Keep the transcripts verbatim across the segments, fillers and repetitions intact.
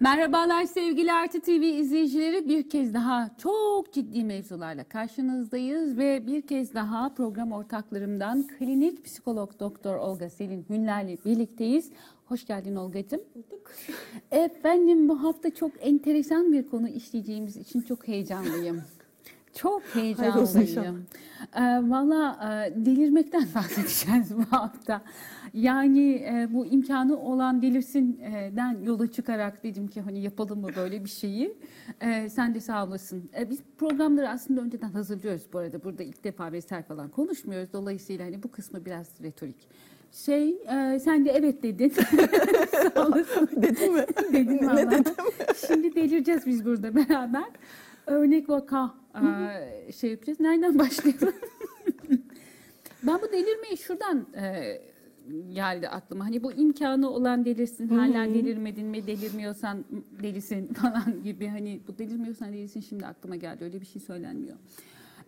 Merhabalar sevgili Arte T V izleyicileri, bir kez daha çok ciddi mevzularla karşınızdayız ve bir kez daha program ortaklarımdan klinik psikolog doktor Olga Selin Günler'le birlikteyiz. Hoş geldin Olga'cığım. Bulduk. Efendim, bu hafta çok enteresan bir konu işleyeceğimiz için çok heyecanlıyım. Çok heyecanlıyım. E, Valla e, delirmekten bahsedeceğiz bu hafta. Yani e, bu imkanı olan delirsinden yola çıkarak dedim ki hani yapalım mı böyle bir şeyi. E, sen de sağ olasın. E, biz programları aslında önceden hazırlıyoruz bu arada. Burada ilk defa vesaire falan konuşmuyoruz. Dolayısıyla hani bu kısmı biraz retorik. Şey, e, sen de evet dedin. Sağ olasın. Dedin mi? Dedin valla. Ne dedim? Şimdi delireceğiz biz burada beraber. Örnek vaka e, şey yapacağız. Nereden başlayalım? Ben bu delirmeyi şuradan e, geldi aklıma. Hani bu imkanı olan delirsin, hala delirmedin mi, delirmiyorsan delisin falan gibi. Hani bu delirmiyorsan delisin şimdi aklıma geldi. Öyle bir şey söylenmiyor.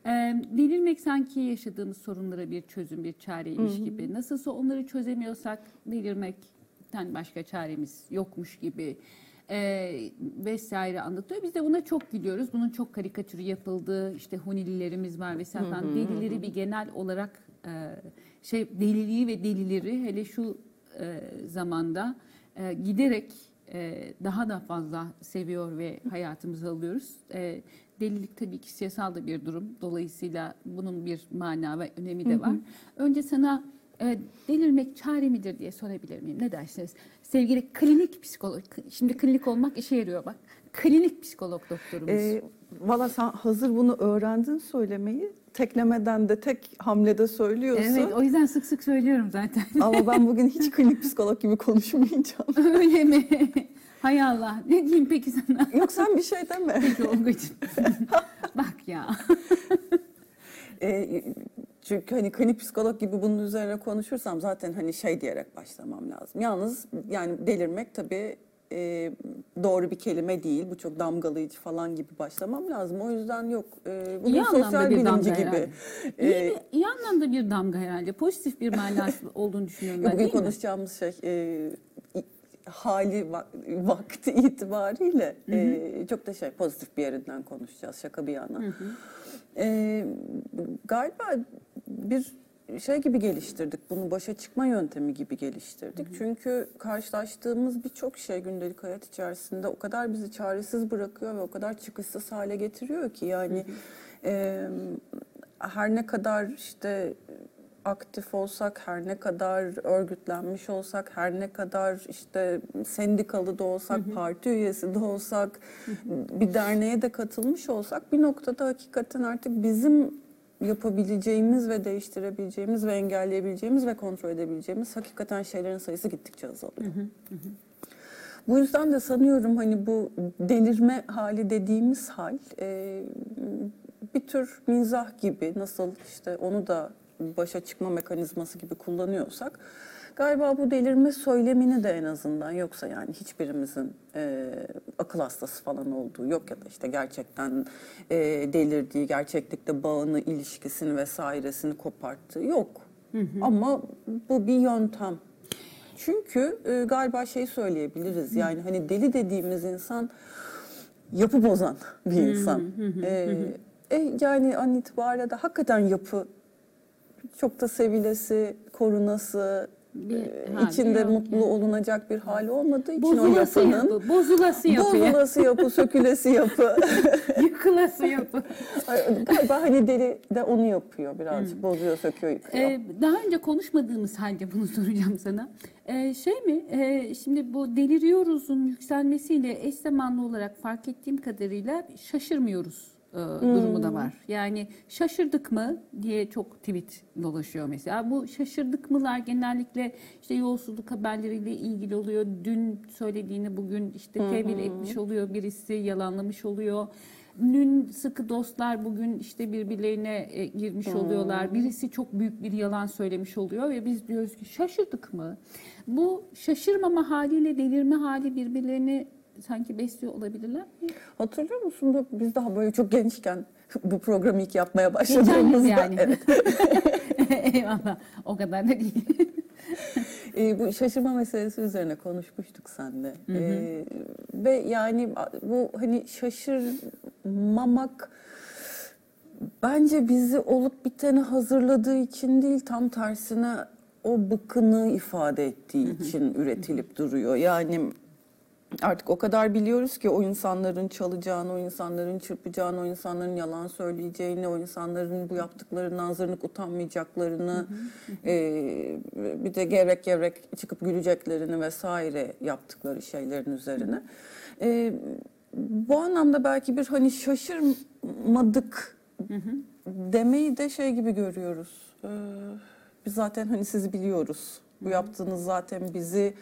E, delirmek sanki yaşadığımız sorunlara bir çözüm, bir çareymiş gibi. Nasılsa onları çözemiyorsak delirmekten başka çaremiz yokmuş gibi. E, vesaire anlatıyor. Biz de buna çok gülüyoruz. Bunun çok karikatürü yapıldığı, işte Hunililerimiz var vesaire. Hı hı. Delileri bir genel olarak e, şey deliliği ve delileri hele şu e, zamanda e, giderek e, daha da fazla seviyor ve hayatımıza alıyoruz. E, delilik tabii ki siyasal da bir durum. Dolayısıyla bunun bir mana ve önemi de var. Hı hı. Önce sana E, delirmek çare midir diye sorabilir miyim? Ne dersiniz? Sevgili klinik psikolog, şimdi klinik olmak işe yarıyor bak. Klinik psikolog doktorumuz. E, Valla sen hazır bunu öğrendin söylemeyi. Teklemeden de tek hamlede söylüyorsun. Evet, o yüzden sık sık söylüyorum zaten. Ama ben bugün hiç klinik psikolog gibi konuşmayacağım. Öyle mi? Hay Allah. Ne diyeyim peki sana? Yok, sen bir şey deme. Peki Olga'cığım. Bak ya. E, Çünkü hani klinik psikolog gibi bunun üzerine konuşursam zaten hani şey diyerek başlamam lazım. Yalnız yani delirmek tabii e, doğru bir kelime değil. Bu çok damgalayıcı falan gibi başlamam lazım. O yüzden yok. E, bunun iyi sosyal bilimci gibi. E, iyi, bir, iyi anlamda bir damga herhalde. Pozitif bir manası olduğunu düşünüyorum ben. Bugün konuşacağımız şey e, hali vak vakti itibariyle hı hı. E, çok da şey pozitif bir yerinden konuşacağız. Şaka bir yana. Hı hı. E, galiba bir şey gibi geliştirdik bunu, başa çıkma yöntemi gibi geliştirdik. Hı hı. Çünkü karşılaştığımız birçok şey gündelik hayat içerisinde o kadar bizi çaresiz bırakıyor ve o kadar çıkışsız hale getiriyor ki yani hı hı. E, her ne kadar işte aktif olsak, her ne kadar örgütlenmiş olsak, her ne kadar işte sendikalı da olsak, hı hı. parti üyesi de olsak, hı hı. bir derneğe de katılmış olsak bir noktada hakikaten artık bizim yapabileceğimiz ve değiştirebileceğimiz ve engelleyebileceğimiz ve kontrol edebileceğimiz hakikaten şeylerin sayısı gittikçe azalıyor. Hı hı hı. Bu yüzden de sanıyorum hani bu delirme hali dediğimiz hal e, bir tür mizah gibi, nasıl işte onu da başa çıkma mekanizması gibi kullanıyorsak galiba bu delirme söylemini de en azından, yoksa yani hiçbirimizin e, akıl hastası falan olduğu yok ya da işte gerçekten e, delirdiği, gerçeklikte bağını, ilişkisini vesairesini koparttığı yok. Hı hı. Ama bu bir yöntem. Çünkü e, galiba şey söyleyebiliriz hı. yani hani deli dediğimiz insan yapı bozan bir insan. Hı hı hı hı. E, e, yani an itibariyle de hakikaten yapı çok da sevilesi, korunası, bir içinde hali, mutlu yani olunacak bir hali olmadığı için bozulası o yapının yapı, bozulası yapı, bozulası yapı, sökülesi yapı, yıkılası yapı. Galiba hani deli de onu yapıyor birazcık, hmm. bozuyor, söküyor, yıkıyor. Ee, daha önce konuşmadığımız halde bunu soracağım sana. Ee, şey mi, ee, şimdi bu deliriyoruzun yükselmesiyle eş zamanlı olarak fark ettiğim kadarıyla şaşırmıyoruz durumu da var. Yani şaşırdık mı diye çok tweet dolaşıyor mesela. Bu şaşırdık mılar genellikle işte yolsuzluk haberleriyle ilgili oluyor. Dün söylediğini bugün işte tevil etmiş oluyor birisi, yalanlamış oluyor. Dün sıkı dostlar bugün işte birbirlerine girmiş oluyorlar. Birisi çok büyük bir yalan söylemiş oluyor ve biz diyoruz ki şaşırdık mı? Bu şaşırmama haliyle delirme hali birbirlerini sanki besliyor olabilirler mi? Hatırlıyor musun da biz daha böyle çok gençken bu programı ilk yapmaya başladığımızda. Gençeniz yani. Evet. Eyvallah. O kadar da değil. e, bu şaşırma meselesi üzerine konuşmuştuk seninle. E, ve yani bu hani şaşırmamak bence bizi olup bitene hazırladığı için değil, tam tersine o bıkkınlığı ifade ettiği için üretilip duruyor. Yani artık o kadar biliyoruz ki o insanların çalacağını, o insanların çırpacağını, o insanların yalan söyleyeceğini, o insanların bu yaptıklarından zırnık utanmayacaklarını, e, bir de gevrek gevrek çıkıp güleceklerini vesaire yaptıkları şeylerin üzerine. E, bu anlamda belki bir hani şaşırmadık demeyi de şey gibi görüyoruz. E, biz zaten hani sizi biliyoruz. Bu yaptığınız zaten bizi...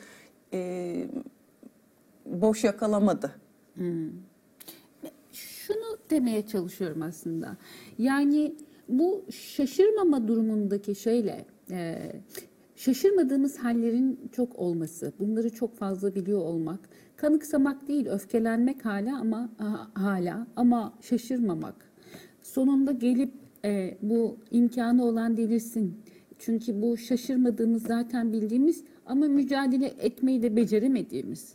E, boş yakalamadı. Hmm. Şunu demeye çalışıyorum aslında. Yani bu şaşırmama durumundaki şeyle e, şaşırmadığımız hallerin çok olması, bunları çok fazla biliyor olmak, kanıksamak değil, öfkelenmek hala ama hala ama şaşırmamak. Sonunda gelip e, bu imkanı olan delirsin. Çünkü bu şaşırmadığımız zaten bildiğimiz ama mücadele etmeyi de beceremediğimiz,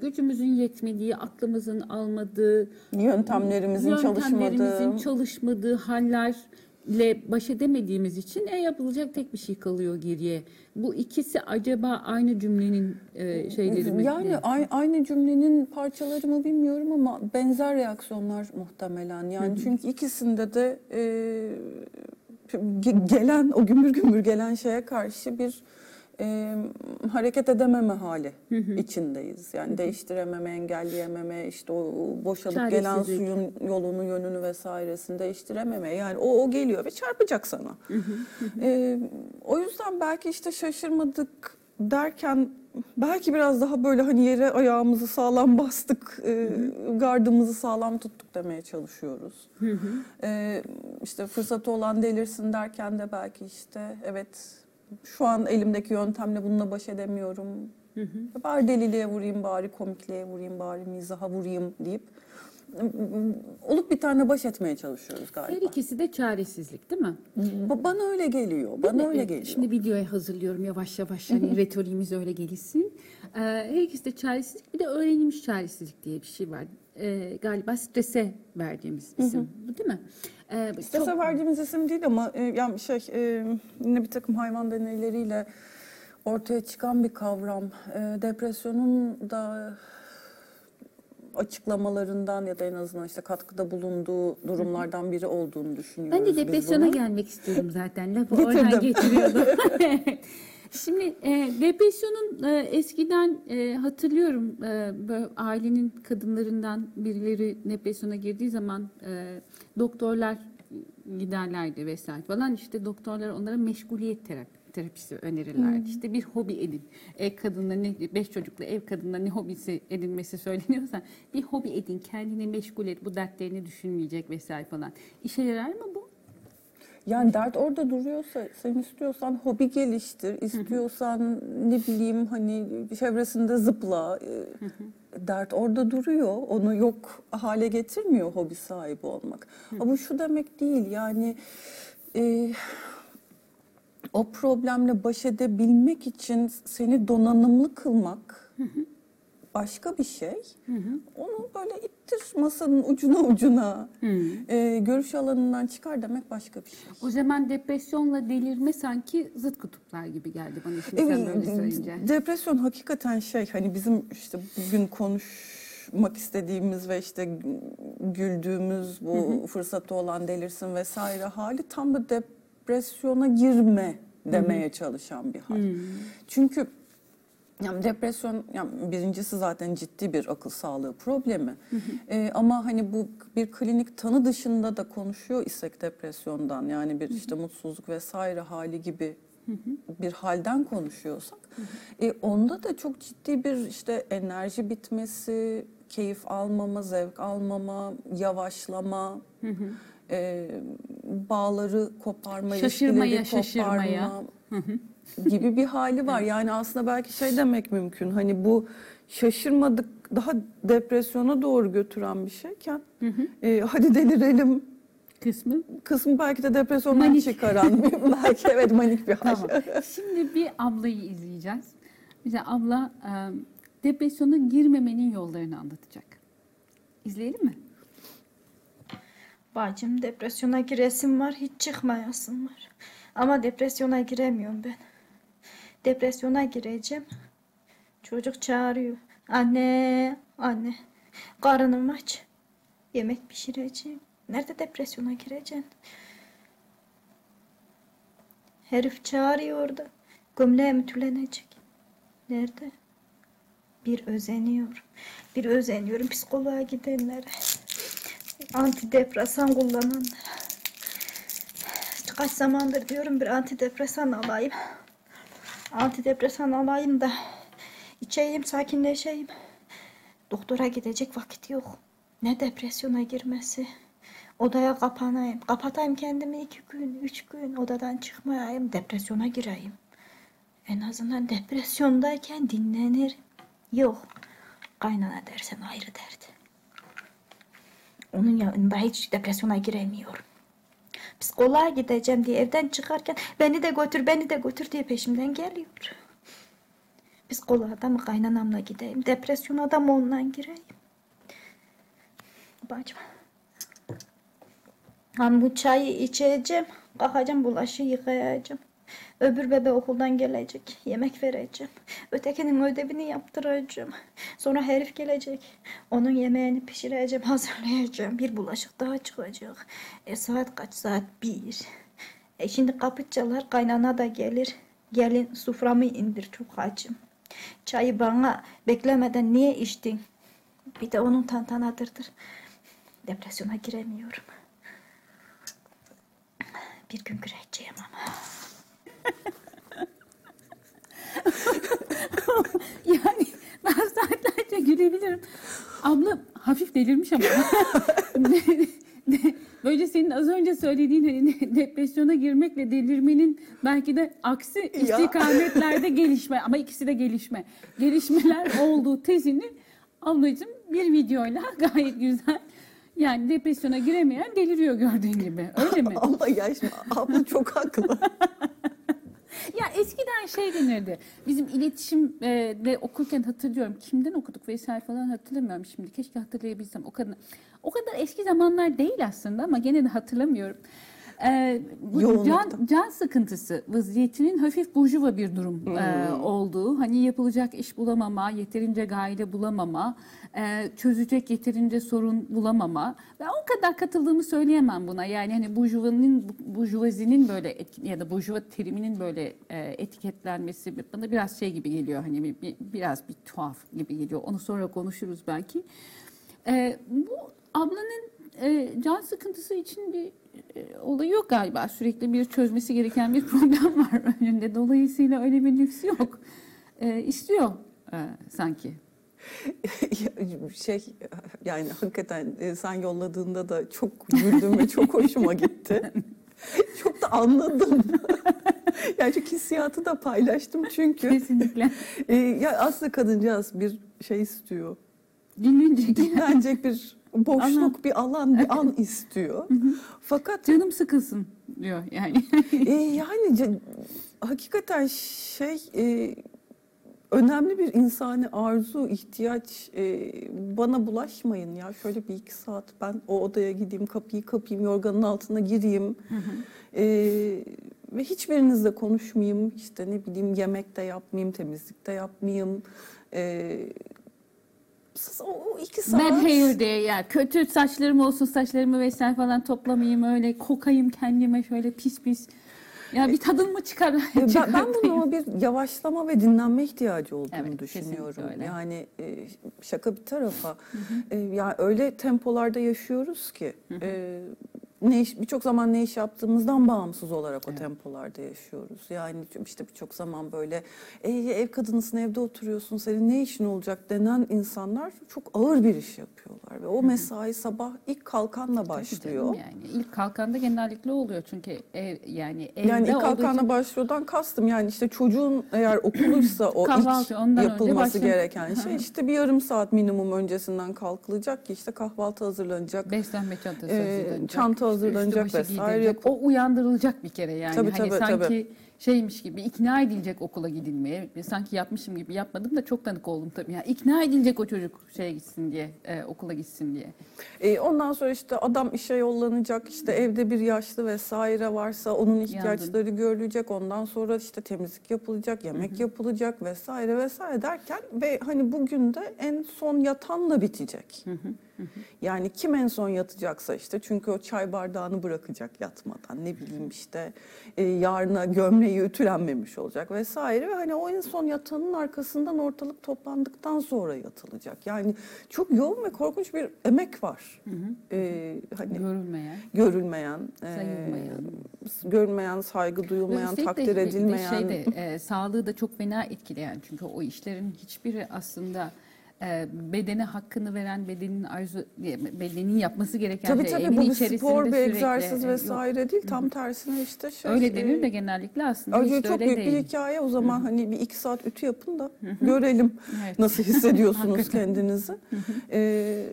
gücümüzün yetmediği, aklımızın almadığı, yöntemlerimizin, yöntemlerimizin çalışmadığı. çalışmadığı hallerle baş edemediğimiz için e, yapılacak tek bir şey kalıyor geriye. Bu ikisi acaba aynı cümlenin e, şeyleri mi? Yani a- aynı cümlenin parçaları mı bilmiyorum ama benzer reaksiyonlar muhtemelen. Yani Hı-hı. çünkü ikisinde de e, gelen, o gümbür gümbür gelen şeye karşı bir Ee, hareket edememe hali hı hı. içindeyiz. Yani hı hı. değiştirememe, engelleyememe, işte o boşalıp gelen suyun yolunu, yönünü vesairesini değiştirememe. Yani o, o geliyor ve çarpacak sana. Hı hı hı. Ee, o yüzden belki işte şaşırmadık derken belki biraz daha böyle hani yere ayağımızı sağlam bastık, e, gardımızı sağlam tuttuk demeye çalışıyoruz. Hı hı. Ee, işte fırsatı olan delirsin derken de belki işte evet... Şu an elimdeki yöntemle bununla baş edemiyorum. Hı hı. Bari deliliğe vurayım, bari komikliğe vurayım, bari mizaha vurayım deyip olup bir tane baş etmeye çalışıyoruz galiba. Her ikisi de çaresizlik değil mi? Ba- bana öyle geliyor. Değil bana mi? öyle geliyor. Şimdi videoya hazırlıyorum yavaş yavaş. Hani retoriğimiz öyle gelişsin. Ee, her ikisi de çaresizlik. Bir de öğrenilmiş çaresizlik diye bir şey var. Ee, galiba strese verdiğimiz isim. Hı hı. Bu değil mi? Ee, strese çok... verdiğimiz isim değil ama e, yani şey e, yine bir takım hayvan deneyleriyle ortaya çıkan bir kavram. E, depresyonun da açıklamalarından ya da en azından işte katkıda bulunduğu durumlardan biri olduğunu düşünüyoruz. Ben de depresyona gelmek istiyorum zaten. Lafı oradan getiriyordum. Şimdi e, depresyonun e, eskiden e, hatırlıyorum e, ailenin kadınlarından birileri depresyona girdiği zaman e, doktorlar giderlerdi vesaire falan. İşte doktorlar onlara meşguliyet terapisi. terapisi önerirlerdi. Hmm. İşte bir hobi edin. Ev kadınları ne, beş çocuklu ev kadınları ne hobisi edinmesi söyleniyorsa bir hobi edin. Kendini meşgul et. Bu dertlerini düşünmeyecek vesaire falan. İşe yarar mı bu? Yani dert orada duruyorsa sen istiyorsan hobi geliştir. İstiyorsan hı hı. ne bileyim hani çevresinde zıpla. Hı hı. Dert orada duruyor. Onu yok hale getirmiyor hobi sahibi olmak. Hı. Ama şu demek değil yani e, o problemle baş edebilmek için seni donanımlı kılmak hı hı. başka bir şey. Hı hı. Onu böyle ittir masanın ucuna ucuna hı hı. E, görüş alanından çıkar demek başka bir şey. O zaman depresyonla delirme sanki zıt kutuplar gibi geldi bana şimdi evet, sen böyle söyleyince. Depresyon hakikaten şey hani bizim işte bugün konuş ...mak istediğimiz ve işte güldüğümüz bu hı hı. fırsatı olan delirsin vesaire hali tam da depresyon. Depresyona girme demeye Hı-hı. çalışan bir hal. Hı-hı. Çünkü yani depresyon yani birincisi zaten ciddi bir akıl sağlığı problemi. Ee, ama hani bu bir klinik tanı dışında da konuşuyor isek depresyondan yani bir işte Hı-hı. mutsuzluk vesaire hali gibi Hı-hı. bir halden konuşuyorsak e, onda da çok ciddi bir işte enerji bitmesi, keyif almama, zevk almama, yavaşlama... Hı-hı. E, bağları koparma, şaşırmaya, şaşırmaya koparma gibi bir hali var. Yani aslında belki şey demek mümkün. Hani bu şaşırmadık daha depresyona doğru götüren bir şeyken e, hadi delirelim kısmı? Kısmı belki de depresyondan manik çıkaran. Belki evet, manik bir hal. Tamam. Şimdi bir ablayı izleyeceğiz. Bize abla depresyona girmemenin yollarını anlatacak. İzleyelim mi? Bacım, depresyona giresim var, hiç çıkmayasım var. Ama depresyona giremiyorum ben. Depresyona gireceğim. Çocuk çağırıyor. Anne, anne. Karnım aç. Yemek pişireceğim. Nerede depresyona gireceksin? Herif çağırıyor orada. Gömleğe mi tülenecek? Nerede? Bir özeniyorum. Bir özeniyorum psikoloğa gidenlere. Antidepresan kullananlara. Kaç zamandır diyorum bir antidepresan alayım. Antidepresan alayım da içeyim, sakinleşeyim. Doktora gidecek vakit yok. Ne depresyona girmesi. Odaya kapanayım. Kapatayım kendimi iki gün, üç gün. Odadan çıkmayayım, depresyona gireyim. En azından depresyondayken dinlenir. Yok. Kaynana dersen ayrı derdi. Onun yanında hiç depresyona giremiyorum. Psikoloğa gideceğim diye evden çıkarken beni de götür, beni de götür diye peşimden geliyor. Psikoloğa da mı kaynanamla gideyim, depresyona da mı ondan gireyim? Bacım. Ben bu çayı içeceğim, kalkacağım bulaşığı yıkayacağım. Öbür bebe okuldan gelecek, yemek vereceğim. Ötekinin ödevini yaptıracağım. Sonra herif gelecek, onun yemeğini pişireceğim, hazırlayacağım. Bir bulaşık daha çıkacak. E saat kaç? Saat bir. E şimdi kapı çalar, kaynana da gelir. Gelin soframı indir, çok acım. Çayı bana beklemeden niye içtin? Bir de onun tantanadırdır. Depresyona giremiyorum. Bir gün gireceğim ama. Yani ben saatlerce gülebilirim. Abla hafif delirmiş ama. Böyle senin az önce söylediğin hani depresyona girmekle delirmenin belki de aksi istikametlerde gelişme, ama ikisi de gelişme. Gelişmeler olduğu tezini ablacığım bir videoyla gayet güzel. Yani depresyona giremeyen deliriyor gördüğün gibi. Öyle mi? Allah ya, şimdi abla çok haklı. Ya eskiden şey denirdi. Bizim iletişimde okurken hatırlıyorum. Kimden okuduk vesaire falan hatırlamıyorum şimdi. Keşke hatırlayabilsem. O kadar o kadar eski zamanlar değil aslında ama gene de hatırlamıyorum. Ee, bu can, can sıkıntısı vaziyetinin hafif burjuva bir durum hmm. e, olduğu, hani yapılacak iş bulamama, yeterince gaile bulamama, e, çözecek yeterince sorun bulamama. Ben o kadar katıldığımı söyleyemem buna. Yani hani burjuvanın, burjuvazinin böyle etki, ya da burjuva teriminin böyle e, etiketlenmesi bana biraz şey gibi geliyor, hani bir, bir, biraz bir tuhaf gibi geliyor. Onu sonra konuşuruz belki. E, bu ablanın e, can sıkıntısı için bir olayı yok galiba. Sürekli bir çözmesi gereken bir problem var önünde. Dolayısıyla öyle bir lüks yok. E, istiyor e, sanki. Şey yani hakikaten e, sen yolladığında da çok güldüm ve çok hoşuma gitti. Çok da anladım. Yani çok hissiyatı da paylaştım çünkü. Kesinlikle. E, ya aslında kadıncağız bir şey istiyor. Dinlenecek. Dinlenecek bir boşluk, aha, bir alan, bir an istiyor. Hı hı. Fakat canım sıkılsın diyor yani. e, yani hakikaten şey e, önemli bir insani arzu, ihtiyaç. E, bana bulaşmayın ya, şöyle bir iki saat ben o odaya gideyim, kapıyı kapayım, yorganın altına gireyim. Hı hı. E, ve hiçbirinizle konuşmayayım, işte ne bileyim yemek de yapmayayım, temizlik de yapmayayım. E, O iki saat. Ben hayır diye ya. Kötü saçlarım olsun, saçlarımı vesaire falan toplamayayım, öyle kokayım kendime şöyle pis pis. Ya bir tadın mı çıkar? E, ben, ben bunun bir yavaşlama ve dinlenme ihtiyacı olduğunu evet, düşünüyorum. Yani şaka bir tarafa. Hı hı. Yani öyle tempolarda yaşıyoruz ki hı hı. E, ne iş, birçok zaman ne iş yaptığımızdan bağımsız olarak evet. o tempolarda yaşıyoruz. Yani işte birçok zaman böyle e, ev kadınısın, evde oturuyorsun, senin ne işin olacak denen insanlar çok ağır bir iş yapıyorlar. Ve o mesai sabah ilk kalkanla başlıyor. Yani ilk kalkanda genellikle oluyor çünkü ev, yani evde yani ilk kalkanla için... başlıyordan kastım yani işte çocuğun eğer okuluysa o kahvaltı, ilk yapılması gereken şey işte bir yarım saat minimum öncesinden kalkılacak ki işte kahvaltı hazırlanacak. Beslenme çantası e, hazırlanacak. Çanta tozdurulacak vesaire. O uyandırılacak bir kere yani. Tabii, hani tabii, sanki tabii. şeymiş gibi ikna edilecek okula gidilmeye. Sanki yapmışım gibi yapmadım da çok tanık oldum tabii. Yani ikna edilecek o çocuk şeye gitsin diye, e, okula gitsin diye. E, ondan sonra işte adam işe yollanacak, işte evde bir yaşlı vesaire varsa onun ihtiyaçları Yandın. görülecek. Ondan sonra işte temizlik yapılacak, yemek Hı-hı. yapılacak vesaire vesaire derken ve hani bugün de en son yatanla bitecek. Hı-hı. Yani kim en son yatacaksa işte, çünkü o çay bardağını bırakacak yatmadan, ne bileyim işte e, yarına gömleği ütülenmemiş olacak vesaire ve hani o en son yatanın arkasından ortalık toplandıktan sonra yatılacak. Yani çok yoğun ve korkunç bir emek var. Hı hı. E, hani görülmeyen, görülmeyen, sayılmayan, e, görülmeyen, saygı duyulmayan, özellikle takdir edilmeyen. Şeyde, e, sağlığı da çok fena etkileyen, çünkü o işlerin hiçbiri aslında bedene hakkını veren, bedenin arzu, bedenin yapması gereken tabii, tabii, evin içerisinde sürekli. Tabii tabii bu bir spor, bir egzersiz vesaire yok. değil. Tam Hı-hı. tersine işte şey. Öyle denir de genellikle aslında öyle işte çok öyle büyük değil. Bir hikaye o zaman. Hı-hı. Hani bir iki saat ütü yapın da Hı-hı. görelim evet. nasıl hissediyorsunuz kendinizi. Ee,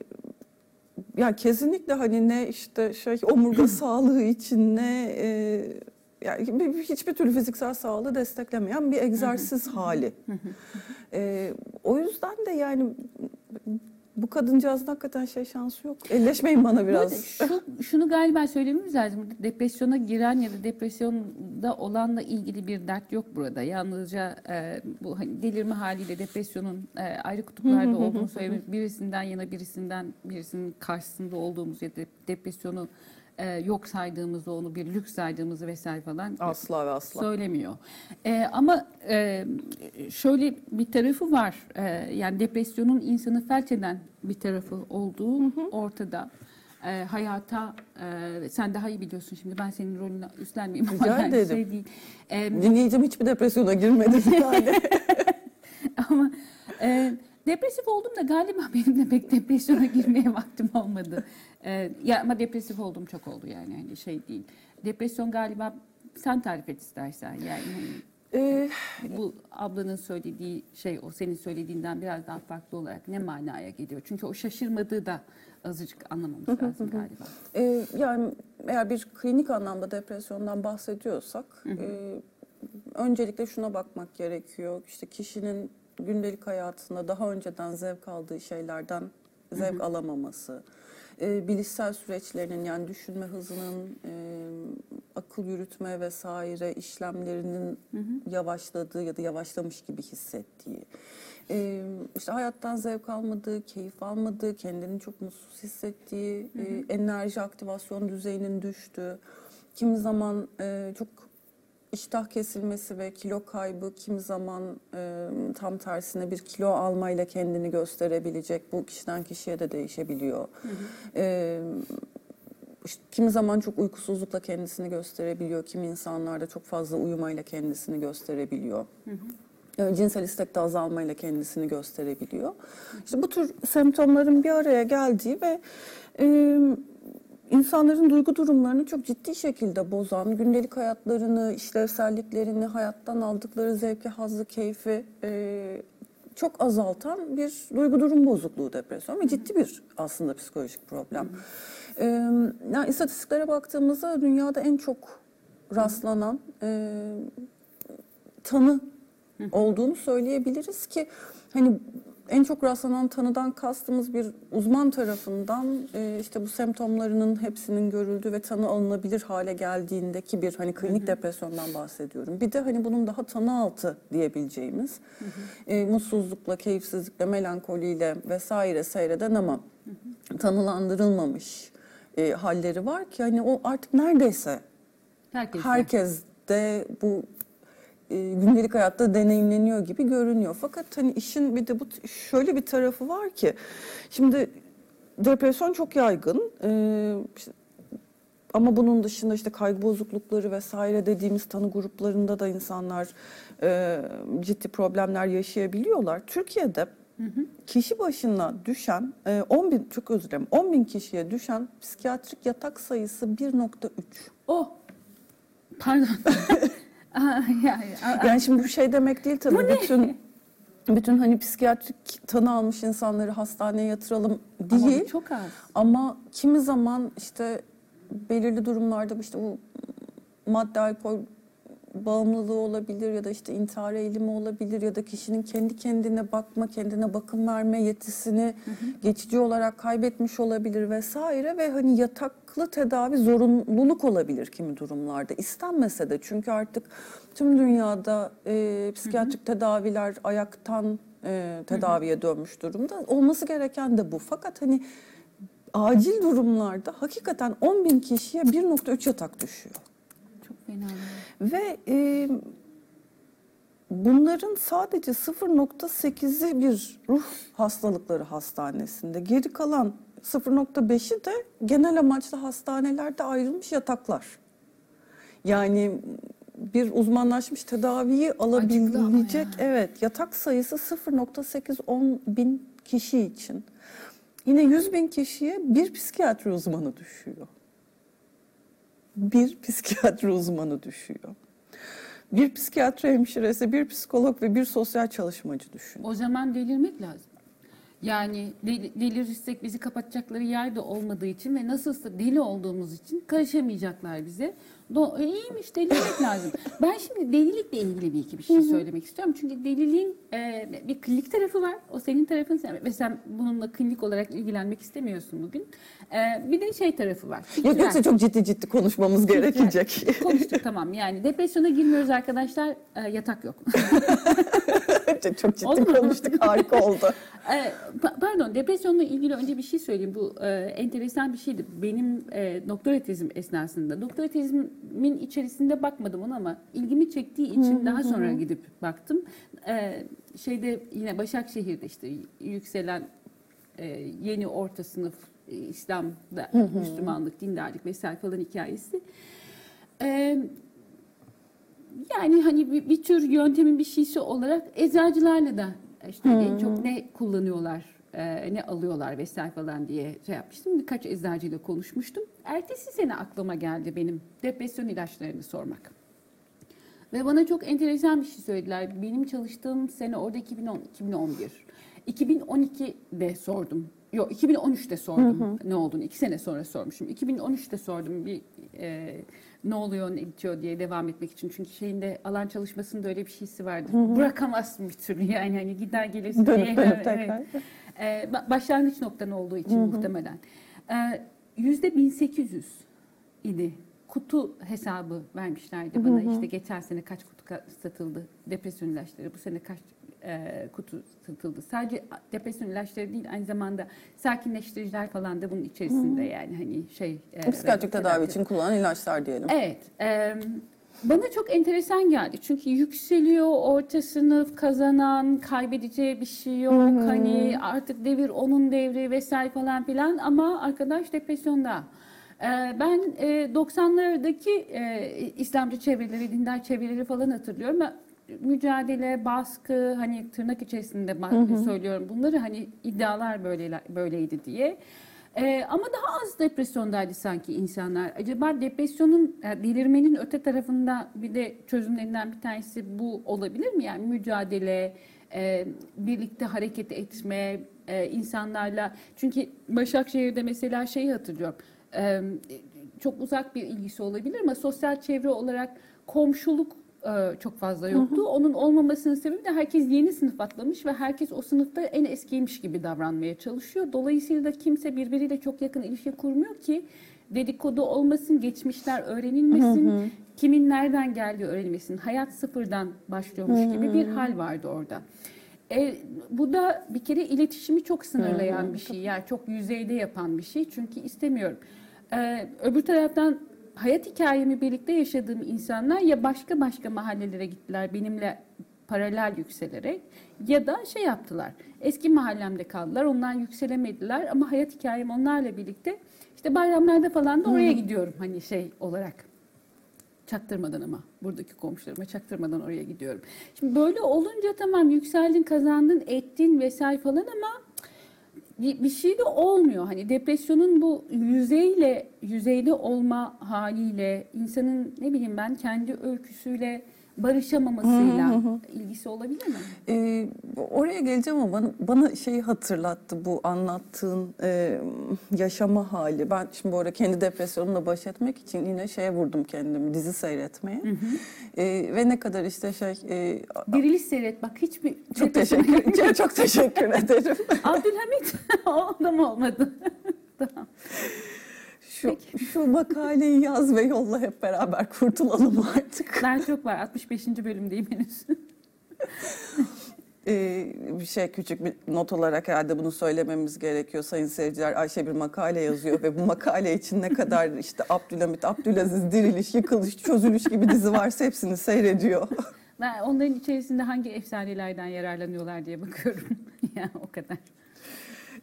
yani kesinlikle hani ne işte şey omurga sağlığı için ne e, yani hiçbir türlü fiziksel sağlığı desteklemeyen bir egzersiz hali. ee, o yüzden de yani bu kadıncağızın hakikaten şey şansı yok. Elleşmeyin bana biraz. Şu, şunu galiba söylememiz lazım. Depresyona giren ya da depresyonda olanla ilgili bir dert yok burada. Yalnızca e, bu hani delirme haliyle depresyonun e, ayrı kutuplarda olduğunu söylemek, birisinden yana birisinden birisinin karşısında olduğumuz ya da depresyonu Ee, yok saydığımızı, onu bir lüks saydığımızı vesaire falan asla ve asla söylemiyor. Ee, ama e, şöyle bir tarafı var. Ee, yani depresyonun insanı felç eden bir tarafı olduğu hı hı. ortada. Ee, hayata e, sen daha iyi biliyorsun şimdi. Ben senin rolünü üstlenmeyeyim. Rica ama ederim. Şey değil. Ee, Dinleyicim hiçbir depresyona girmedi. Yani. ama e, depresif oldum da galiba benim de pek depresyona girmeye vaktim olmadı. Ee, ya ama depresif oldum çok oldu yani, yani şey değil. Depresyon galiba sen tarif et istersen yani. Ee, bu ablanın söylediği şey o senin söylediğinden biraz daha farklı olarak ne manaya geliyor? Çünkü o şaşırmadığı da azıcık anlamamız lazım galiba. Ee, yani eğer bir klinik anlamda depresyondan bahsediyorsak e, öncelikle şuna bakmak gerekiyor. İşte kişinin gündelik hayatında daha önceden zevk aldığı şeylerden zevk Hı-hı. alamaması, e, bilişsel süreçlerinin yani düşünme hızının, e, akıl yürütme vesaire işlemlerinin Hı-hı. yavaşladığı ya da yavaşlamış gibi hissettiği, e, işte hayattan zevk almadığı, keyif almadığı, kendini çok mutsuz hissettiği, e, enerji aktivasyon düzeyinin düştüğü, kimi zaman e, çok İştah kesilmesi ve kilo kaybı, kimi zaman e, tam tersine bir kilo almayla kendini gösterebilecek. Bu kişiden kişiye de değişebiliyor. Hı hı. E, işte, kimi zaman çok uykusuzlukla kendisini gösterebiliyor. Kimi insanlarda çok fazla uyumayla kendisini gösterebiliyor. Hı hı. Cinsel istekte azalmayla kendisini gösterebiliyor. İşte bu tür semptomların bir araya geldiği ve E, İnsanların duygu durumlarını çok ciddi şekilde bozan, gündelik hayatlarını, işlevselliklerini, hayattan aldıkları zevki, hazzı, keyfi e, çok azaltan bir duygu durum bozukluğu depresyon. Ve ciddi bir aslında psikolojik problem. E, yani istatistiklere baktığımızda dünyada en çok rastlanan e, tanı olduğunu söyleyebiliriz ki hani en çok rastlanan tanıdan kastımız bir uzman tarafından işte bu semptomlarının hepsinin görüldüğü ve tanı alınabilir hale geldiğindeki bir hani klinik hı hı. depresyondan bahsediyorum. Bir de hani bunun daha tanı altı diyebileceğimiz hı hı. E, mutsuzlukla, keyifsizlikle, melankoliyle vesaire seyreden ama hı hı. tanılandırılmamış e, halleri var ki hani o artık neredeyse herkes, herkes de bu gündelik hayatta deneyimleniyor gibi görünüyor. Fakat hani işin bir de bu şöyle bir tarafı var ki şimdi depresyon çok yaygın ee, işte, ama bunun dışında işte kaygı bozuklukları vesaire dediğimiz tanı gruplarında da insanlar e, ciddi problemler yaşayabiliyorlar. Türkiye'de hı hı. kişi başına düşen e, on bin çok özür dilerim on bin kişiye düşen psikiyatrik yatak sayısı bir nokta üç. Oh pardon. Yani şimdi bu şey demek değil tabii. Bu bütün ne? bütün hani psikiyatrik tanı almış insanları hastaneye yatıralım değil. Ama çok az. Ama kimi zaman işte belirli durumlarda işte bu madde alkol bağımlılığı olabilir ya da işte intihar eğilimi olabilir ya da kişinin kendi kendine bakma, kendine bakım verme yetisini hı hı. geçici olarak kaybetmiş olabilir vesaire ve hani yataklı tedavi zorunluluk olabilir kimi durumlarda. İstenmese de çünkü artık tüm dünyada e, psikiyatrik hı hı. tedaviler ayaktan e, tedaviye hı hı. dönmüş durumda. Olması gereken de bu. Fakat hani acil durumlarda hakikaten on bin kişiye bir nokta üç yatak düşüyor. Ve e, bunların sadece sıfır nokta sekizi bir ruh hastalıkları hastanesinde, geri kalan sıfır nokta beşi de genel amaçlı hastanelerde ayrılmış yataklar. Yani bir uzmanlaşmış tedaviyi alabilecek evet yatak sayısı sıfır nokta sekiz on bin kişi için. Yine yüz bin kişiye bir psikiyatri uzmanı düşüyor. Bir psikiyatri uzmanı düşüyor. Bir psikiyatri hemşiresi, bir psikolog ve bir sosyal çalışmacı düşün. O zaman delirmek lazım. Yani delirirsek bizi kapatacakları yer de olmadığı için ve nasılsa deli olduğumuz için karışamayacaklar bize. Do- İyiymiş, delirmek lazım. Ben şimdi delilikle ilgili bir iki bir şey söylemek istiyorum. Çünkü deliliğin e, bir klinik tarafı var. O senin tarafın. Ve sen bununla klinik olarak ilgilenmek istemiyorsun bugün. E, bir de şey tarafı var. Yok, yoksa çok ciddi ciddi konuşmamız gerekecek. Konuştuk tamam. Yani depresyona girmiyoruz arkadaşlar. E, yatak yok. Çok ciddi oldu konuştuk. Harika oldu. Pardon, depresyonla ilgili önce bir şey söyleyeyim. Bu e, enteresan bir şeydi. Benim e, doktora tezim esnasında. Doktora tezimin içerisinde bakmadım ona ama ilgimi çektiği için hı, daha hı. sonra gidip baktım. E, şeyde yine Başakşehir'de işte yükselen e, yeni orta sınıf e, İslam'da hı hı. Müslümanlık, dindarlık vesaire falan hikayesi. E, Yani hani bir, bir tür yöntemin bir şeysi olarak eczacılarla da işte hmm. en çok ne kullanıyorlar, e, ne alıyorlar vesaire falan diye şey yapmıştım. Birkaç eczacıyla konuşmuştum. Ertesi sene aklıma geldi benim depresyon ilaçlarını sormak. Ve bana çok enteresan bir şey söylediler. Benim çalıştığım sene orada iki bin on, iki bin on bir. iki bin on iki'de sordum. Yok, iki bin on üç'te sordum hı hı. ne olduğunu. iki sene sonra sormuşum. iki bin on üç'te sordum bir e, ne oluyor, ne bitiyor diye devam etmek için. Çünkü şeyinde alan çalışmasında öyle bir şeysi vardı. Hı hı. Bırakamazsın bir türlü yani. Hani gider gelirsin diye. Dönüp dönüp tekrar. Evet. E, başlangıç noktan olduğu için hı hı. muhtemelen. E, yüzde bin sekiz yüz idi. Kutu hesabı vermişlerdi hı hı. bana. İşte geçen sene kaç kutu satıldı depresyon ilaçları, bu sene kaç kutu satıldı. Sadece depresyon ilaçları değil, aynı zamanda sakinleştiriciler falan da bunun içerisinde hmm. yani hani şey. Psikiyatrik tedavi için kullanılan ilaçlar diyelim. Evet. E, bana çok enteresan geldi. Çünkü yükseliyor orta sınıf, kazanan, kaybedeceği bir şey yok. Hmm. Hani artık devir onun devri vesaire falan filan ama arkadaş depresyonda. Ben doksanlardaki İslamcı çevreleri, dindar çevreleri falan hatırlıyorum. Mücadele, baskı, hani tırnak içerisinde hı hı. söylüyorum bunları, hani iddialar böyle böyleydi diye. Ee, ama daha az depresyondaydı sanki insanlar. Acaba depresyonun, delirmenin öte tarafında bir de çözümlerinden bir tanesi bu olabilir mi? Yani mücadele, e, birlikte hareket etme, e, insanlarla. Çünkü Başakşehir'de mesela şeyi hatırlıyorum. E, çok uzak bir ilgisi olabilir ama sosyal çevre olarak komşuluk çok fazla yoktu. Hı hı. Onun olmamasının sebebi de herkes yeni sınıf atlamış ve herkes o sınıfta en eskiymiş gibi davranmaya çalışıyor. Dolayısıyla da kimse birbiriyle çok yakın ilişki kurmuyor ki dedikodu olmasın, geçmişler öğrenilmesin, hı hı. kimin nereden geldiği öğrenilmesin. Hayat sıfırdan başlıyormuş hı hı. gibi bir hal vardı orada. E, bu da bir kere iletişimi çok sınırlayan hı hı. bir şey. Yani çok yüzeyde yapan bir şey. Çünkü istemiyorum. E, öbür taraftan hayat hikayemi birlikte yaşadığım insanlar ya başka başka mahallelere gittiler benimle paralel yükselerek ya da şey yaptılar. Eski mahallemde kaldılar, ondan yükselemediler ama hayat hikayem onlarla birlikte işte bayramlarda falan da oraya hmm. gidiyorum hani şey olarak. Çaktırmadan ama buradaki komşularıma çaktırmadan oraya gidiyorum. Şimdi böyle olunca tamam yükseldin, kazandın, ettin vesaire falan ama bir şey de olmuyor. Hani depresyonun bu yüzeyle, yüzeyde olma haliyle, insanın ne bileyim ben kendi öyküsüyle barışamamasıyla hı hı hı. ilgisi olabilir mi? Ee, oraya geleceğim ama bana, bana şeyi hatırlattı bu anlattığın e, yaşama hali. Ben şimdi bu arada kendi depresyonumla baş etmek için yine şeye vurdum kendimi, dizi seyretmeye. Hı hı. E, ve ne kadar işte şey... E, Diriliş seyret bak hiçbir... Çok teşekkür, çok teşekkür ederim. Abdülhamit o da mı olmadı? Tamam. Şu, şu makaleyi yaz ve yolla hep beraber kurtulalım artık. Ben çok var. altmış beşinci bölümdeyim henüz. ee, bir şey küçük bir not olarak herhalde bunu söylememiz gerekiyor. Sayın seyirciler, Ayşe bir makale yazıyor ve bu makale için ne kadar işte Abdülhamit, Abdülaziz, diriliş, yıkılış, çözülüş gibi dizi varsa hepsini seyrediyor. Ben onların içerisinde hangi efsanelerden yararlanıyorlar diye bakıyorum. Yani o kadar.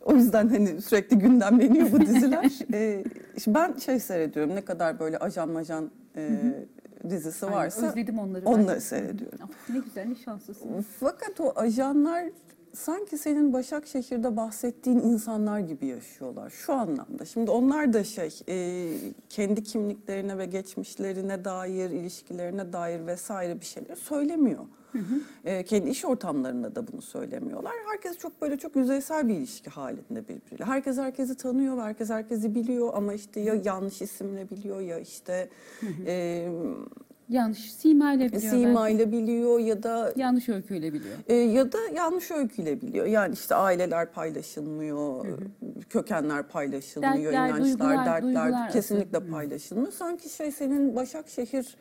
O yüzden hani sürekli gündemleniyor bu diziler. ee, ben şey seyrediyorum, ne kadar böyle ajan majan e, dizisi aynen, varsa özledim onları, onları ben seyrediyorum. Ne güzel, ne şanslısın. Fakat o ajanlar sanki senin Başakşehir'de bahsettiğin insanlar gibi yaşıyorlar şu anlamda. Şimdi onlar da şey e, kendi kimliklerine ve geçmişlerine dair, ilişkilerine dair vesaire bir şeyler söylemiyor. Hı hı. E, kendi iş ortamlarında da bunu söylemiyorlar. Herkes çok böyle çok yüzeysel bir ilişki halinde birbiriyle. Herkes herkesi tanıyor ve herkes herkesi biliyor ama işte ya yanlış isimle biliyor ya işte... Hı hı. E, yanlış sima ile biliyor. Sima ile biliyor ya da... Yanlış öyküyle biliyor. E, ya da yanlış öyküyle biliyor. Yani işte aileler paylaşılmıyor, hı hı. kökenler paylaşılmıyor, dertler, inançlar, duygular, dertler duygular kesinlikle aslında paylaşılmıyor. Sanki şey senin Başakşehir...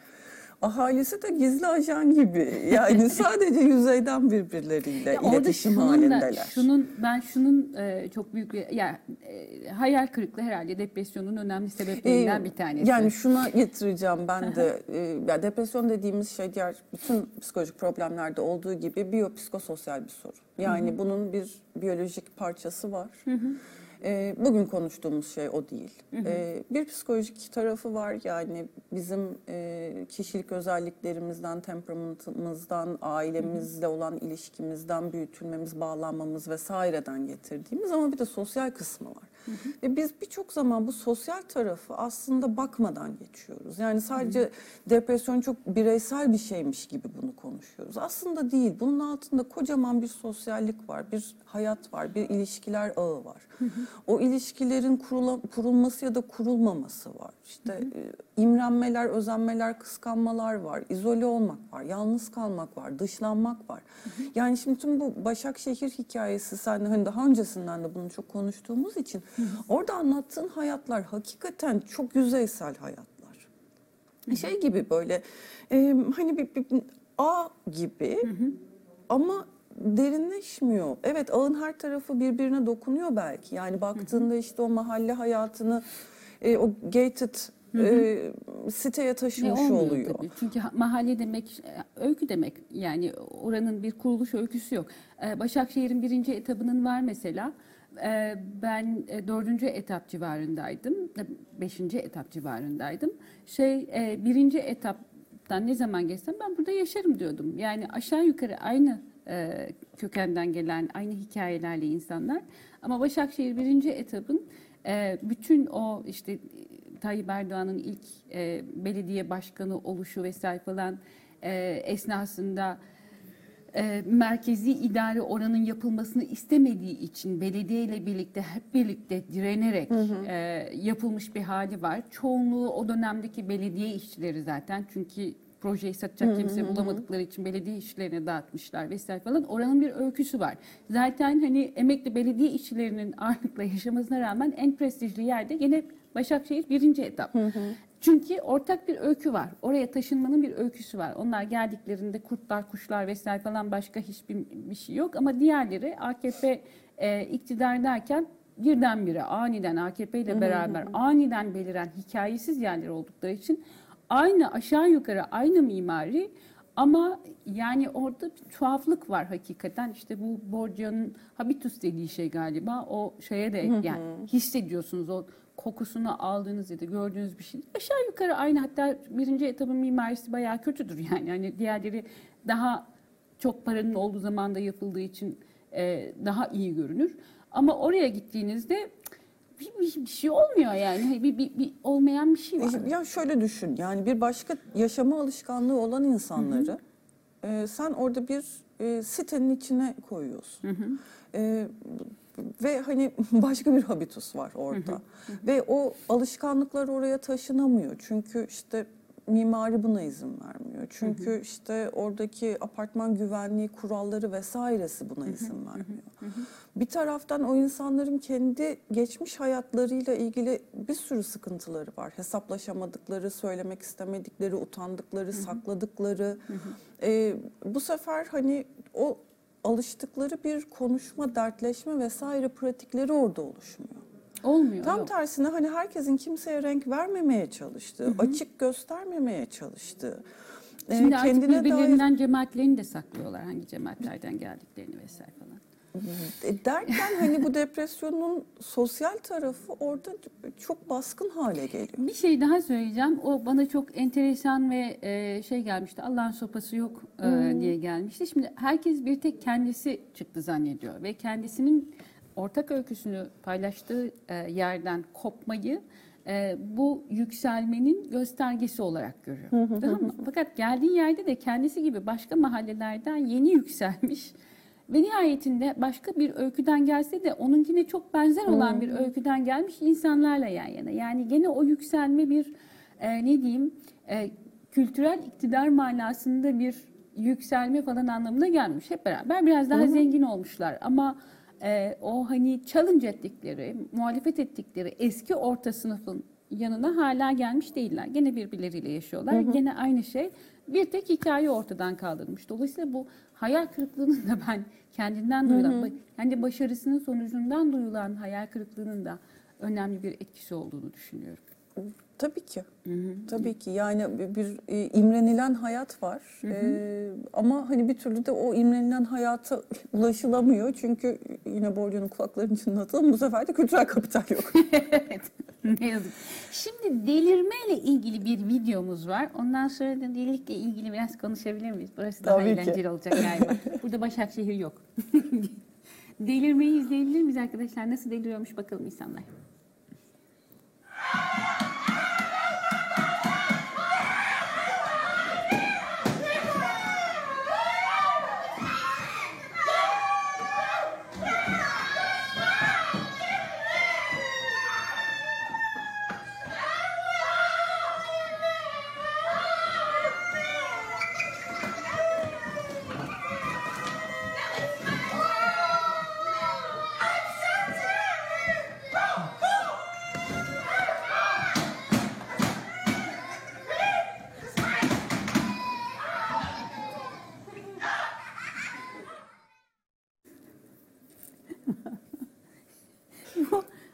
Ahalisi de gizli ajan gibi. Yani sadece yüzeyden birbirleriyle ya iletişim şunun halindeler. Da, şunun, ben şunun e, çok büyük bir yani, e, hayal kırıklığı herhalde depresyonun önemli sebeplerinden ee, bir tanesi. Yani şuna getireceğim ben de. e, ya depresyon dediğimiz şey diğer bütün psikolojik problemlerde olduğu gibi biyopsikososyal bir sorun. Yani hı-hı. bunun bir biyolojik parçası var. Hı-hı. E, bugün konuştuğumuz şey o değil. Hı hı. E, bir psikolojik tarafı var yani bizim e, kişilik özelliklerimizden, temperamentımızdan, ailemizle hı hı. olan ilişkimizden, büyütülmemiz, bağlanmamız vesaireden getirdiğimiz ama bir de sosyal kısmı var. Hı hı. Ve biz birçok zaman bu sosyal tarafı aslında bakmadan geçiyoruz. Yani sadece hı hı. depresyon çok bireysel bir şeymiş gibi bunu konuşuyoruz. Aslında değil. Bunun altında kocaman bir sosyallik var, bir hayat var, bir ilişkiler ağı var. Hı hı. O ilişkilerin kurula, kurulması ya da kurulmaması var. İşte hı hı. imrenmeler, özenmeler, kıskanmalar var. İzole olmak var, yalnız kalmak var, dışlanmak var. Hı hı. Yani şimdi tüm bu Başakşehir hikayesi, sen hani daha öncesinden de bunu çok konuştuğumuz için hı hı. orada anlattığın hayatlar hakikaten çok yüzeysel hayatlar. Hı hı. Şey gibi böyle e, hani bir, bir, bir ağ gibi hı hı. ama derinleşmiyor. Evet, ağın her tarafı birbirine dokunuyor belki. Yani baktığında hı hı. işte o mahalle hayatını e, o gated hı hı. E, siteye taşımış e, oluyor. Tabii. Çünkü mahalle demek öykü demek. Yani oranın bir kuruluş öyküsü yok. Ee, Başakşehir'in birinci etabının var mesela. Ee, ben dördüncü etap civarındaydım. Beşinci etap civarındaydım. Şey e, birinci etaptan ne zaman geçsem ben burada yaşarım diyordum. Yani aşağı yukarı aynı kökenden gelen aynı hikayelerle insanlar. Ama Başakşehir birinci etapın bütün o işte Tayyip Erdoğan'ın ilk belediye başkanı oluşu vesaire falan esnasında merkezi idare oranın yapılmasını istemediği için belediyeyle birlikte hep birlikte direnerek hı hı. yapılmış bir hali var. Çoğunluğu o dönemdeki belediye işçileri zaten çünkü projeyi satacak kimse bulamadıkları için belediye işçilerine dağıtmışlar vesaire falan. Oranın bir öyküsü var. Zaten hani emekli belediye işçilerinin ağırlıkla yaşamasına rağmen en prestijli yerde gene Başakşehir birinci etap. Hı hı. Çünkü ortak bir öykü var. Oraya taşınmanın bir öyküsü var. Onlar geldiklerinde kurtlar, kuşlar vesaire falan başka hiçbir bir şey yok. Ama diğerleri A K P e, iktidardayken birdenbire aniden A K P ile beraber hı hı. aniden beliren hikayesiz yerler oldukları için aynı aşağı yukarı aynı mimari ama yani orada bir tuhaflık var hakikaten. İşte bu Bourdieu'nun habitus dediği şey galiba o şeye de yani hissediyorsunuz o kokusunu aldığınız ya da gördüğünüz bir şey. Aşağı yukarı aynı, hatta birinci etapın mimarisi bayağı kötüdür yani. Hani diğerleri daha çok paranın olduğu zamanda yapıldığı için daha iyi görünür. Ama oraya gittiğinizde bir, bir şey olmuyor yani. Bir, bir, bir olmayan bir şey var. Ya şöyle düşün, yani bir başka yaşama alışkanlığı olan insanları e, sen orada bir e, sitenin içine koyuyorsun. Hı hı. E, ve hani başka bir habitus var orada. Hı hı. Ve o alışkanlıklar oraya taşınamıyor. Çünkü işte mimari buna izin vermiyor. Çünkü hı hı. işte oradaki apartman güvenliği kuralları vesairesi buna izin vermiyor. Hı hı. Bir taraftan o insanların kendi geçmiş hayatlarıyla ilgili bir sürü sıkıntıları var. Hesaplaşamadıkları, söylemek istemedikleri, utandıkları, hı hı. sakladıkları. Hı hı. E, bu sefer hani o alıştıkları bir konuşma, dertleşme vesaire pratikleri orada oluşmuyor. Olmuyor. Tam yok. Tersine hani herkesin kimseye renk vermemeye çalıştığı, hı hı. açık göstermemeye çalıştığı. Şimdi e, artık kendine birbirlerinden dair... cemaatlerini de saklıyorlar. Hangi cemaatlerden geldiklerini vesaire falan. E, derken hani bu depresyonun sosyal tarafı orada çok baskın hale geliyor. Bir şey daha söyleyeceğim. O bana çok enteresan ve e, şey gelmişti. Allah'ın sopası yok e, hmm. diye gelmişti. Şimdi herkes bir tek kendisi çıktı zannediyor ve kendisinin ortak öyküsünü paylaştığı yerden kopmayı bu yükselmenin göstergesi olarak görüyor. Tamam mı? Fakat geldiği yerde de kendisi gibi başka mahallelerden yeni yükselmiş ve nihayetinde başka bir öyküden gelse de onunkine çok benzer olan bir öyküden gelmiş insanlarla yan yana. Yani gene o yükselme bir ne diyeyim kültürel iktidar manasında bir yükselme falan anlamına gelmiş. Hep beraber biraz daha zengin olmuşlar ama Ee, o hani challenge ettikleri, muhalefet ettikleri eski orta sınıfın yanına hala gelmiş değiller. Gene birbirleriyle yaşıyorlar. Hı hı. Gene aynı şey. Bir tek hikaye ortadan kaldırmış. Dolayısıyla bu hayal kırıklığının da ben kendinden duyulan, hı hı. yani başarısının sonucundan duyulan hayal kırıklığının da önemli bir etkisi olduğunu düşünüyorum. Tabii ki. Hı hı. Tabii ki. Yani bir imrenilen hayat var. Hı hı. Ee, ama hani bir türlü de o imrenilen hayata ulaşılamıyor. Çünkü yine Bourdieu'nun kulaklarının içinde atalım. Bu sefer de kültürel kapital yok. Evet. Ne yazık. Şimdi delirmeyle ilgili bir videomuz var. Ondan sonra da delilikle ilgili biraz konuşabilir miyiz? Burası daha Tabii eğlenceli ki. Olacak galiba. Burada Başakşehir yok. Delirmeyi izleyebilir miyiz arkadaşlar? Nasıl deliriyormuş bakalım insanlar.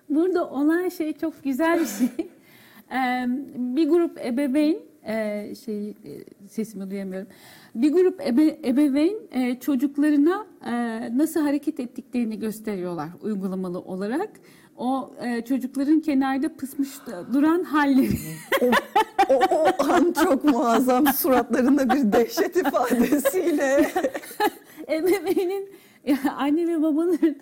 Burada olan şey çok güzel bir şey. Bir grup ebeveyn, şey sesimi duyamıyorum. Bir grup ebe, ebeveyn çocuklarına nasıl hareket ettiklerini gösteriyorlar uygulamalı olarak. O çocukların kenarda pısmış duran halleri. O, o an çok muazzam, suratlarında bir dehşet ifadesiyle. Ebeveynin, yani anne ve babanın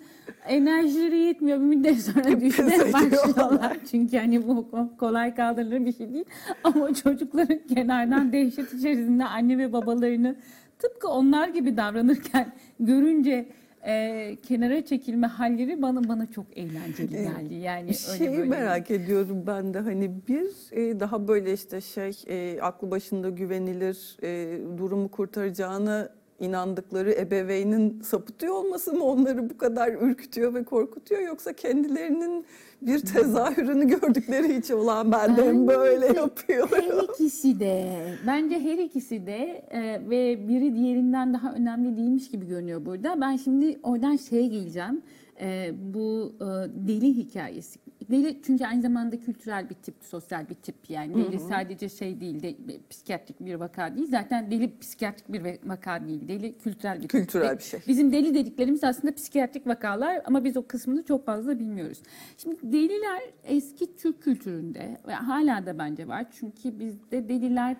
enerjileri yetmiyor. Bir müddet sonra düşmeye başlıyorlar. Çünkü hani bu kolay kaldırılır bir şey değil. Ama çocukların kenardan dehşet içerisinde anne ve babalarını tıpkı onlar gibi davranırken görünce e, kenara çekilme halleri bana bana çok eğlenceli geldi. Yani şeyi öyle böyle merak mi? ediyorum ben de hani bir e, daha böyle işte şey e, aklı başında güvenilir e, durumu kurtaracağını inandıkları ebeveynin sapıtıyor olması mı onları bu kadar ürkütüyor ve korkutuyor, yoksa kendilerinin bir tezahürünü gördükleri için olan ben de böyle yapıyorum. Her ikisi de. Bence her ikisi de e, ve biri diğerinden daha önemli değilmiş gibi görünüyor burada. Ben şimdi oradan şeye geleceğim. E, bu e, deli hikayesi. Deli çünkü aynı zamanda kültürel bir tip, sosyal bir tip yani. Deli Hı-hı. sadece şey değil, de, psikiyatrik bir vaka değil. Zaten deli psikiyatrik bir vaka değil. Deli kültürel bir kültürel tip. Bir şey. Bizim deli dediklerimiz aslında psikiyatrik vakalar ama biz o kısmını çok fazla bilmiyoruz. Şimdi deliler eski Türk kültüründe ve hala da bence var. Çünkü bizde deliler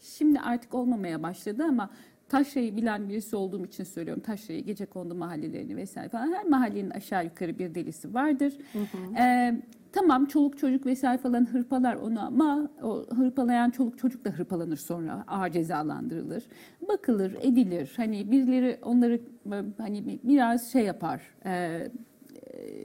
şimdi artık olmamaya başladı ama Taşra'yı bilen birisi olduğum için söylüyorum. Taşra'yı, Gecekondu mahallelerini vesaire falan. Her mahallenin aşağı yukarı bir delisi vardır. Hı hı. Ee, tamam, çoluk çocuk vesaire falan hırpalar onu, ama o hırpalayan çoluk çocuk da hırpalanır sonra. Ağır cezalandırılır. Bakılır, edilir. Hani birileri onları hani biraz şey yapar. E,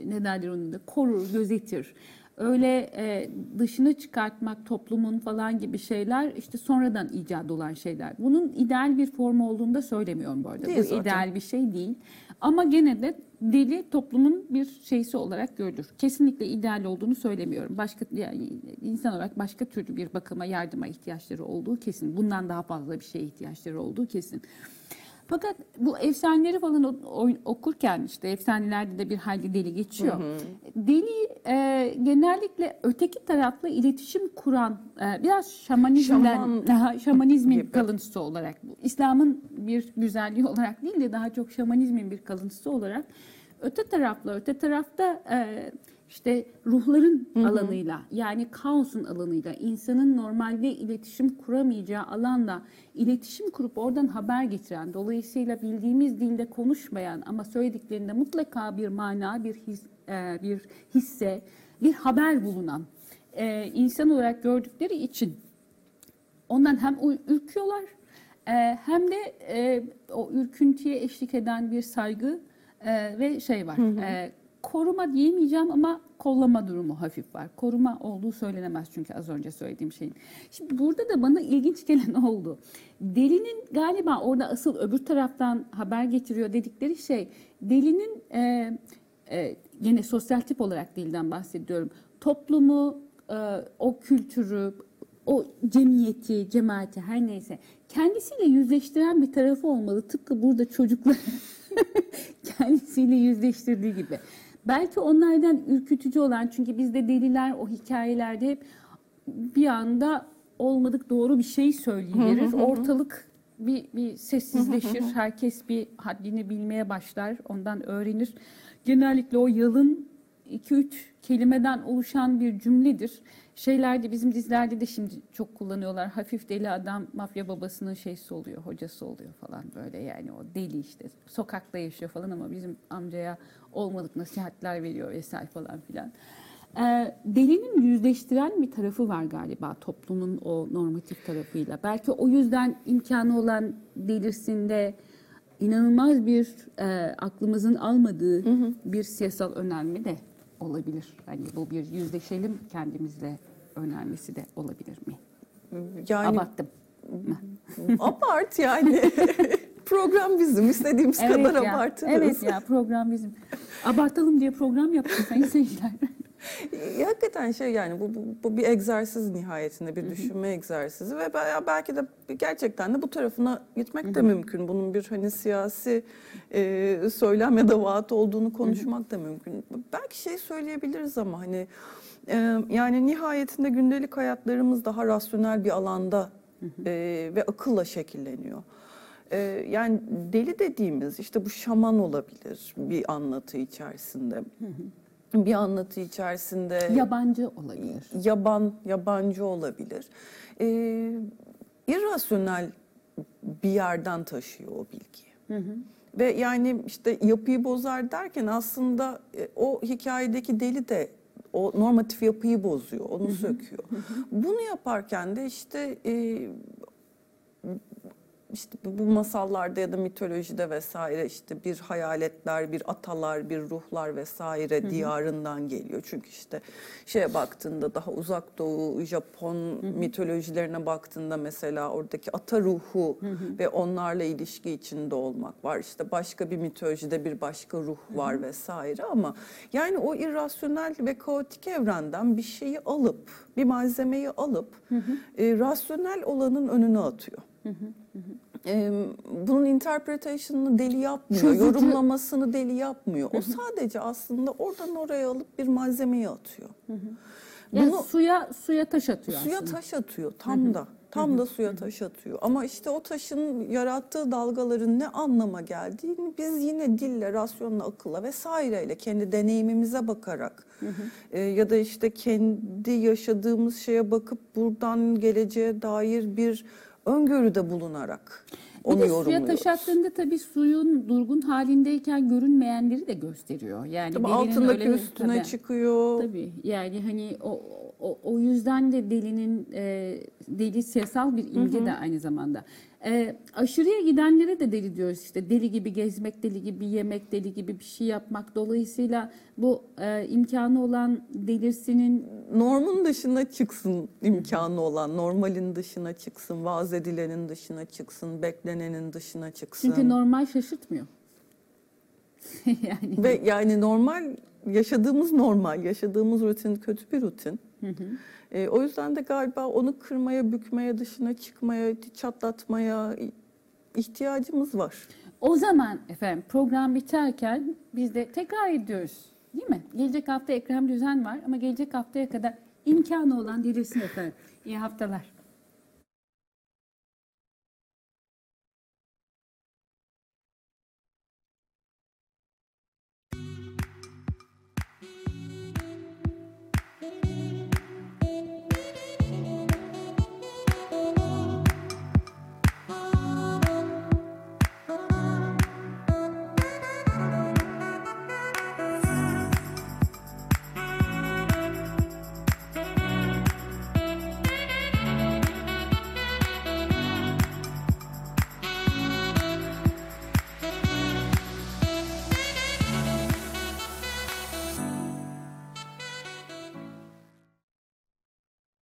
ne derler onu da? Korur, gözetir. Öyle e, dışına çıkartmak toplumun falan gibi şeyler işte sonradan icat olan şeyler. Bunun ideal bir formu olduğunu da söylemiyorum bu arada. Değil bu zaten. İdeal bir şey değil. Ama gene de deli toplumun bir şeysi olarak görülür. Kesinlikle ideal olduğunu söylemiyorum. Başka yani insan olarak başka türlü bir bakıma, yardıma ihtiyaçları olduğu kesin. Bundan daha fazla bir şeye ihtiyaçları olduğu kesin. Fakat bu efsaneleri falan okurken işte efsanelerde de bir hayli deli geçiyor. Hı hı. Deli e, genellikle öteki tarafla iletişim kuran e, biraz şamanizmden, Şaman... şamanizmin gibi. Kalıntısı olarak, İslam'ın bir güzelliği olarak değil de daha çok şamanizmin bir kalıntısı olarak öte tarafla, öte tarafta e, işte ruhların hı hı. alanıyla, yani kaosun alanıyla, insanın normalde iletişim kuramayacağı alanla iletişim kurup oradan haber getiren, dolayısıyla bildiğimiz dilde konuşmayan ama söylediklerinde mutlaka bir mana, bir his, e, bir hisse, bir haber bulunan e, insan olarak gördükleri için ondan hem ürküyorlar e, hem de e, o ürküntüye eşlik eden bir saygı e, ve şey var. Hı hı. E, Koruma diyemeyeceğim ama kollama durumu hafif var. Koruma olduğu söylenemez çünkü az önce söylediğim şeyin. Şimdi burada da bana ilginç gelen oldu. Delinin galiba orada asıl öbür taraftan haber getiriyor dedikleri şey, delinin e, e, yine sosyal tip olarak dilden bahsediyorum. Toplumu, e, o kültürü, o cemiyeti, cemaati her neyse kendisiyle yüzleştiren bir tarafı olmalı. Tıpkı burada çocuklar kendisiyle yüzleştirdiği gibi. Belki onlardan ürkütücü olan, çünkü bizde deliler o hikayelerde hep bir anda olmadık doğru bir şey söyleyiverir. Ortalık bir, bir sessizleşir. Herkes bir haddini bilmeye başlar. Ondan öğrenir. Genellikle o yalın iki üç kelimeden oluşan bir cümledir. Şeylerde, bizim dizilerde de şimdi çok kullanıyorlar. Hafif deli adam mafya babasının şeysi oluyor, hocası oluyor falan böyle, yani o deli işte. Sokakta yaşıyor falan ama bizim amcaya olmadık nasihatler veriyor vesaire falan filan. Ee, delinin yüzleştiren bir tarafı var galiba toplumun o normatif tarafıyla. Belki o yüzden imkanı olan delirsinde inanılmaz bir e, aklımızın almadığı hı hı. bir siyasal önerme de olabilir. Hani bu bir yüzleşelim kendimizle önermesi de olabilir mi? Yani, abarttım. Abart yani. Program bizim. İstediğimiz evet kadar ya, abartırız. Evet ya, program bizim. Abartalım diye program yaptık sayın seyirciler. E, hakikaten şey yani bu, bu, bu bir egzersiz nihayetinde, bir düşünme egzersizi ve belki de gerçekten de bu tarafına gitmek de mümkün. Bunun bir hani siyasi e, söylem ya da vaat olduğunu konuşmak da mümkün. Belki şey söyleyebiliriz ama hani e, yani nihayetinde gündelik hayatlarımız daha rasyonel bir alanda e, ve akılla şekilleniyor. Yani deli dediğimiz işte bu şaman olabilir bir anlatı içerisinde. Hı hı. Bir anlatı içerisinde... Yabancı olabilir. Yaban, yabancı olabilir. Ee, irrasyonel bir yerden taşıyor o bilgiyi. Hı hı. Ve yani işte yapıyı bozar derken aslında o hikayedeki deli de o normatif yapıyı bozuyor, onu söküyor. Hı hı. Bunu yaparken de işte... E, İşte bu masallarda ya da mitolojide vesaire işte bir hayaletler, bir atalar, bir ruhlar vesaire hı hı. diyarından geliyor. Çünkü işte şeye baktığında daha uzak doğu, Japon hı hı. mitolojilerine baktığında mesela oradaki ata ruhu hı hı. ve onlarla ilişki içinde olmak var. İşte başka bir mitolojide bir başka ruh var hı hı. vesaire, ama yani o irrasyonel ve kaotik evrenden bir şeyi alıp, bir malzemeyi alıp hı hı. E, rasyonel olanın önüne atıyor. Hı hı hı. Ee, bunun interpretation'ını deli yapmıyor, çözücü. Yorumlamasını deli yapmıyor. Hı hı. O sadece aslında oradan oraya alıp bir malzemeyi atıyor. Hı hı. Yani bunu, suya suya taş atıyor suya aslında. Suya taş atıyor tam hı hı. da. Tam hı hı. da suya hı hı. taş atıyor. Ama işte o taşın yarattığı dalgaların ne anlama geldiğini biz yine dille, rasyonla, akılla vesaireyle kendi deneyimimize bakarak hı hı. E, ya da işte kendi yaşadığımız şeye bakıp buradan geleceğe dair bir öngörüde bulunarak Onu bir de suya taşattığında tabii suyun durgun halindeyken görünmeyenleri de gösteriyor. Yani tabii altındaki üstüne tabii, çıkıyor. Tabii yani hani o, o, o yüzden de delinin e, deli siyasal bir imge, hı hı, de aynı zamanda. E, aşırıya gidenlere de deli diyoruz işte. Deli gibi gezmek, deli gibi yemek, deli gibi bir şey yapmak. Dolayısıyla bu e, imkanı olan delirsinin... Normun dışına çıksın, imkanı olan. Normalin dışına çıksın, vaaz edilenin dışına çıksın, beklenenin dışına çıksın. Çünkü normal şaşırtmıyor. yani... Ve yani normal, yaşadığımız normal, yaşadığımız rutin kötü bir rutin. Hı hı. E, o yüzden de galiba onu kırmaya, bükmeye, dışına çıkmaya, çatlatmaya ihtiyacımız var. O zaman efendim program biterken biz de tekrar ediyoruz değil mi? Gelecek hafta Ekrem Düzen var ama gelecek haftaya kadar imkanı olan delirsin efendim. İyi haftalar.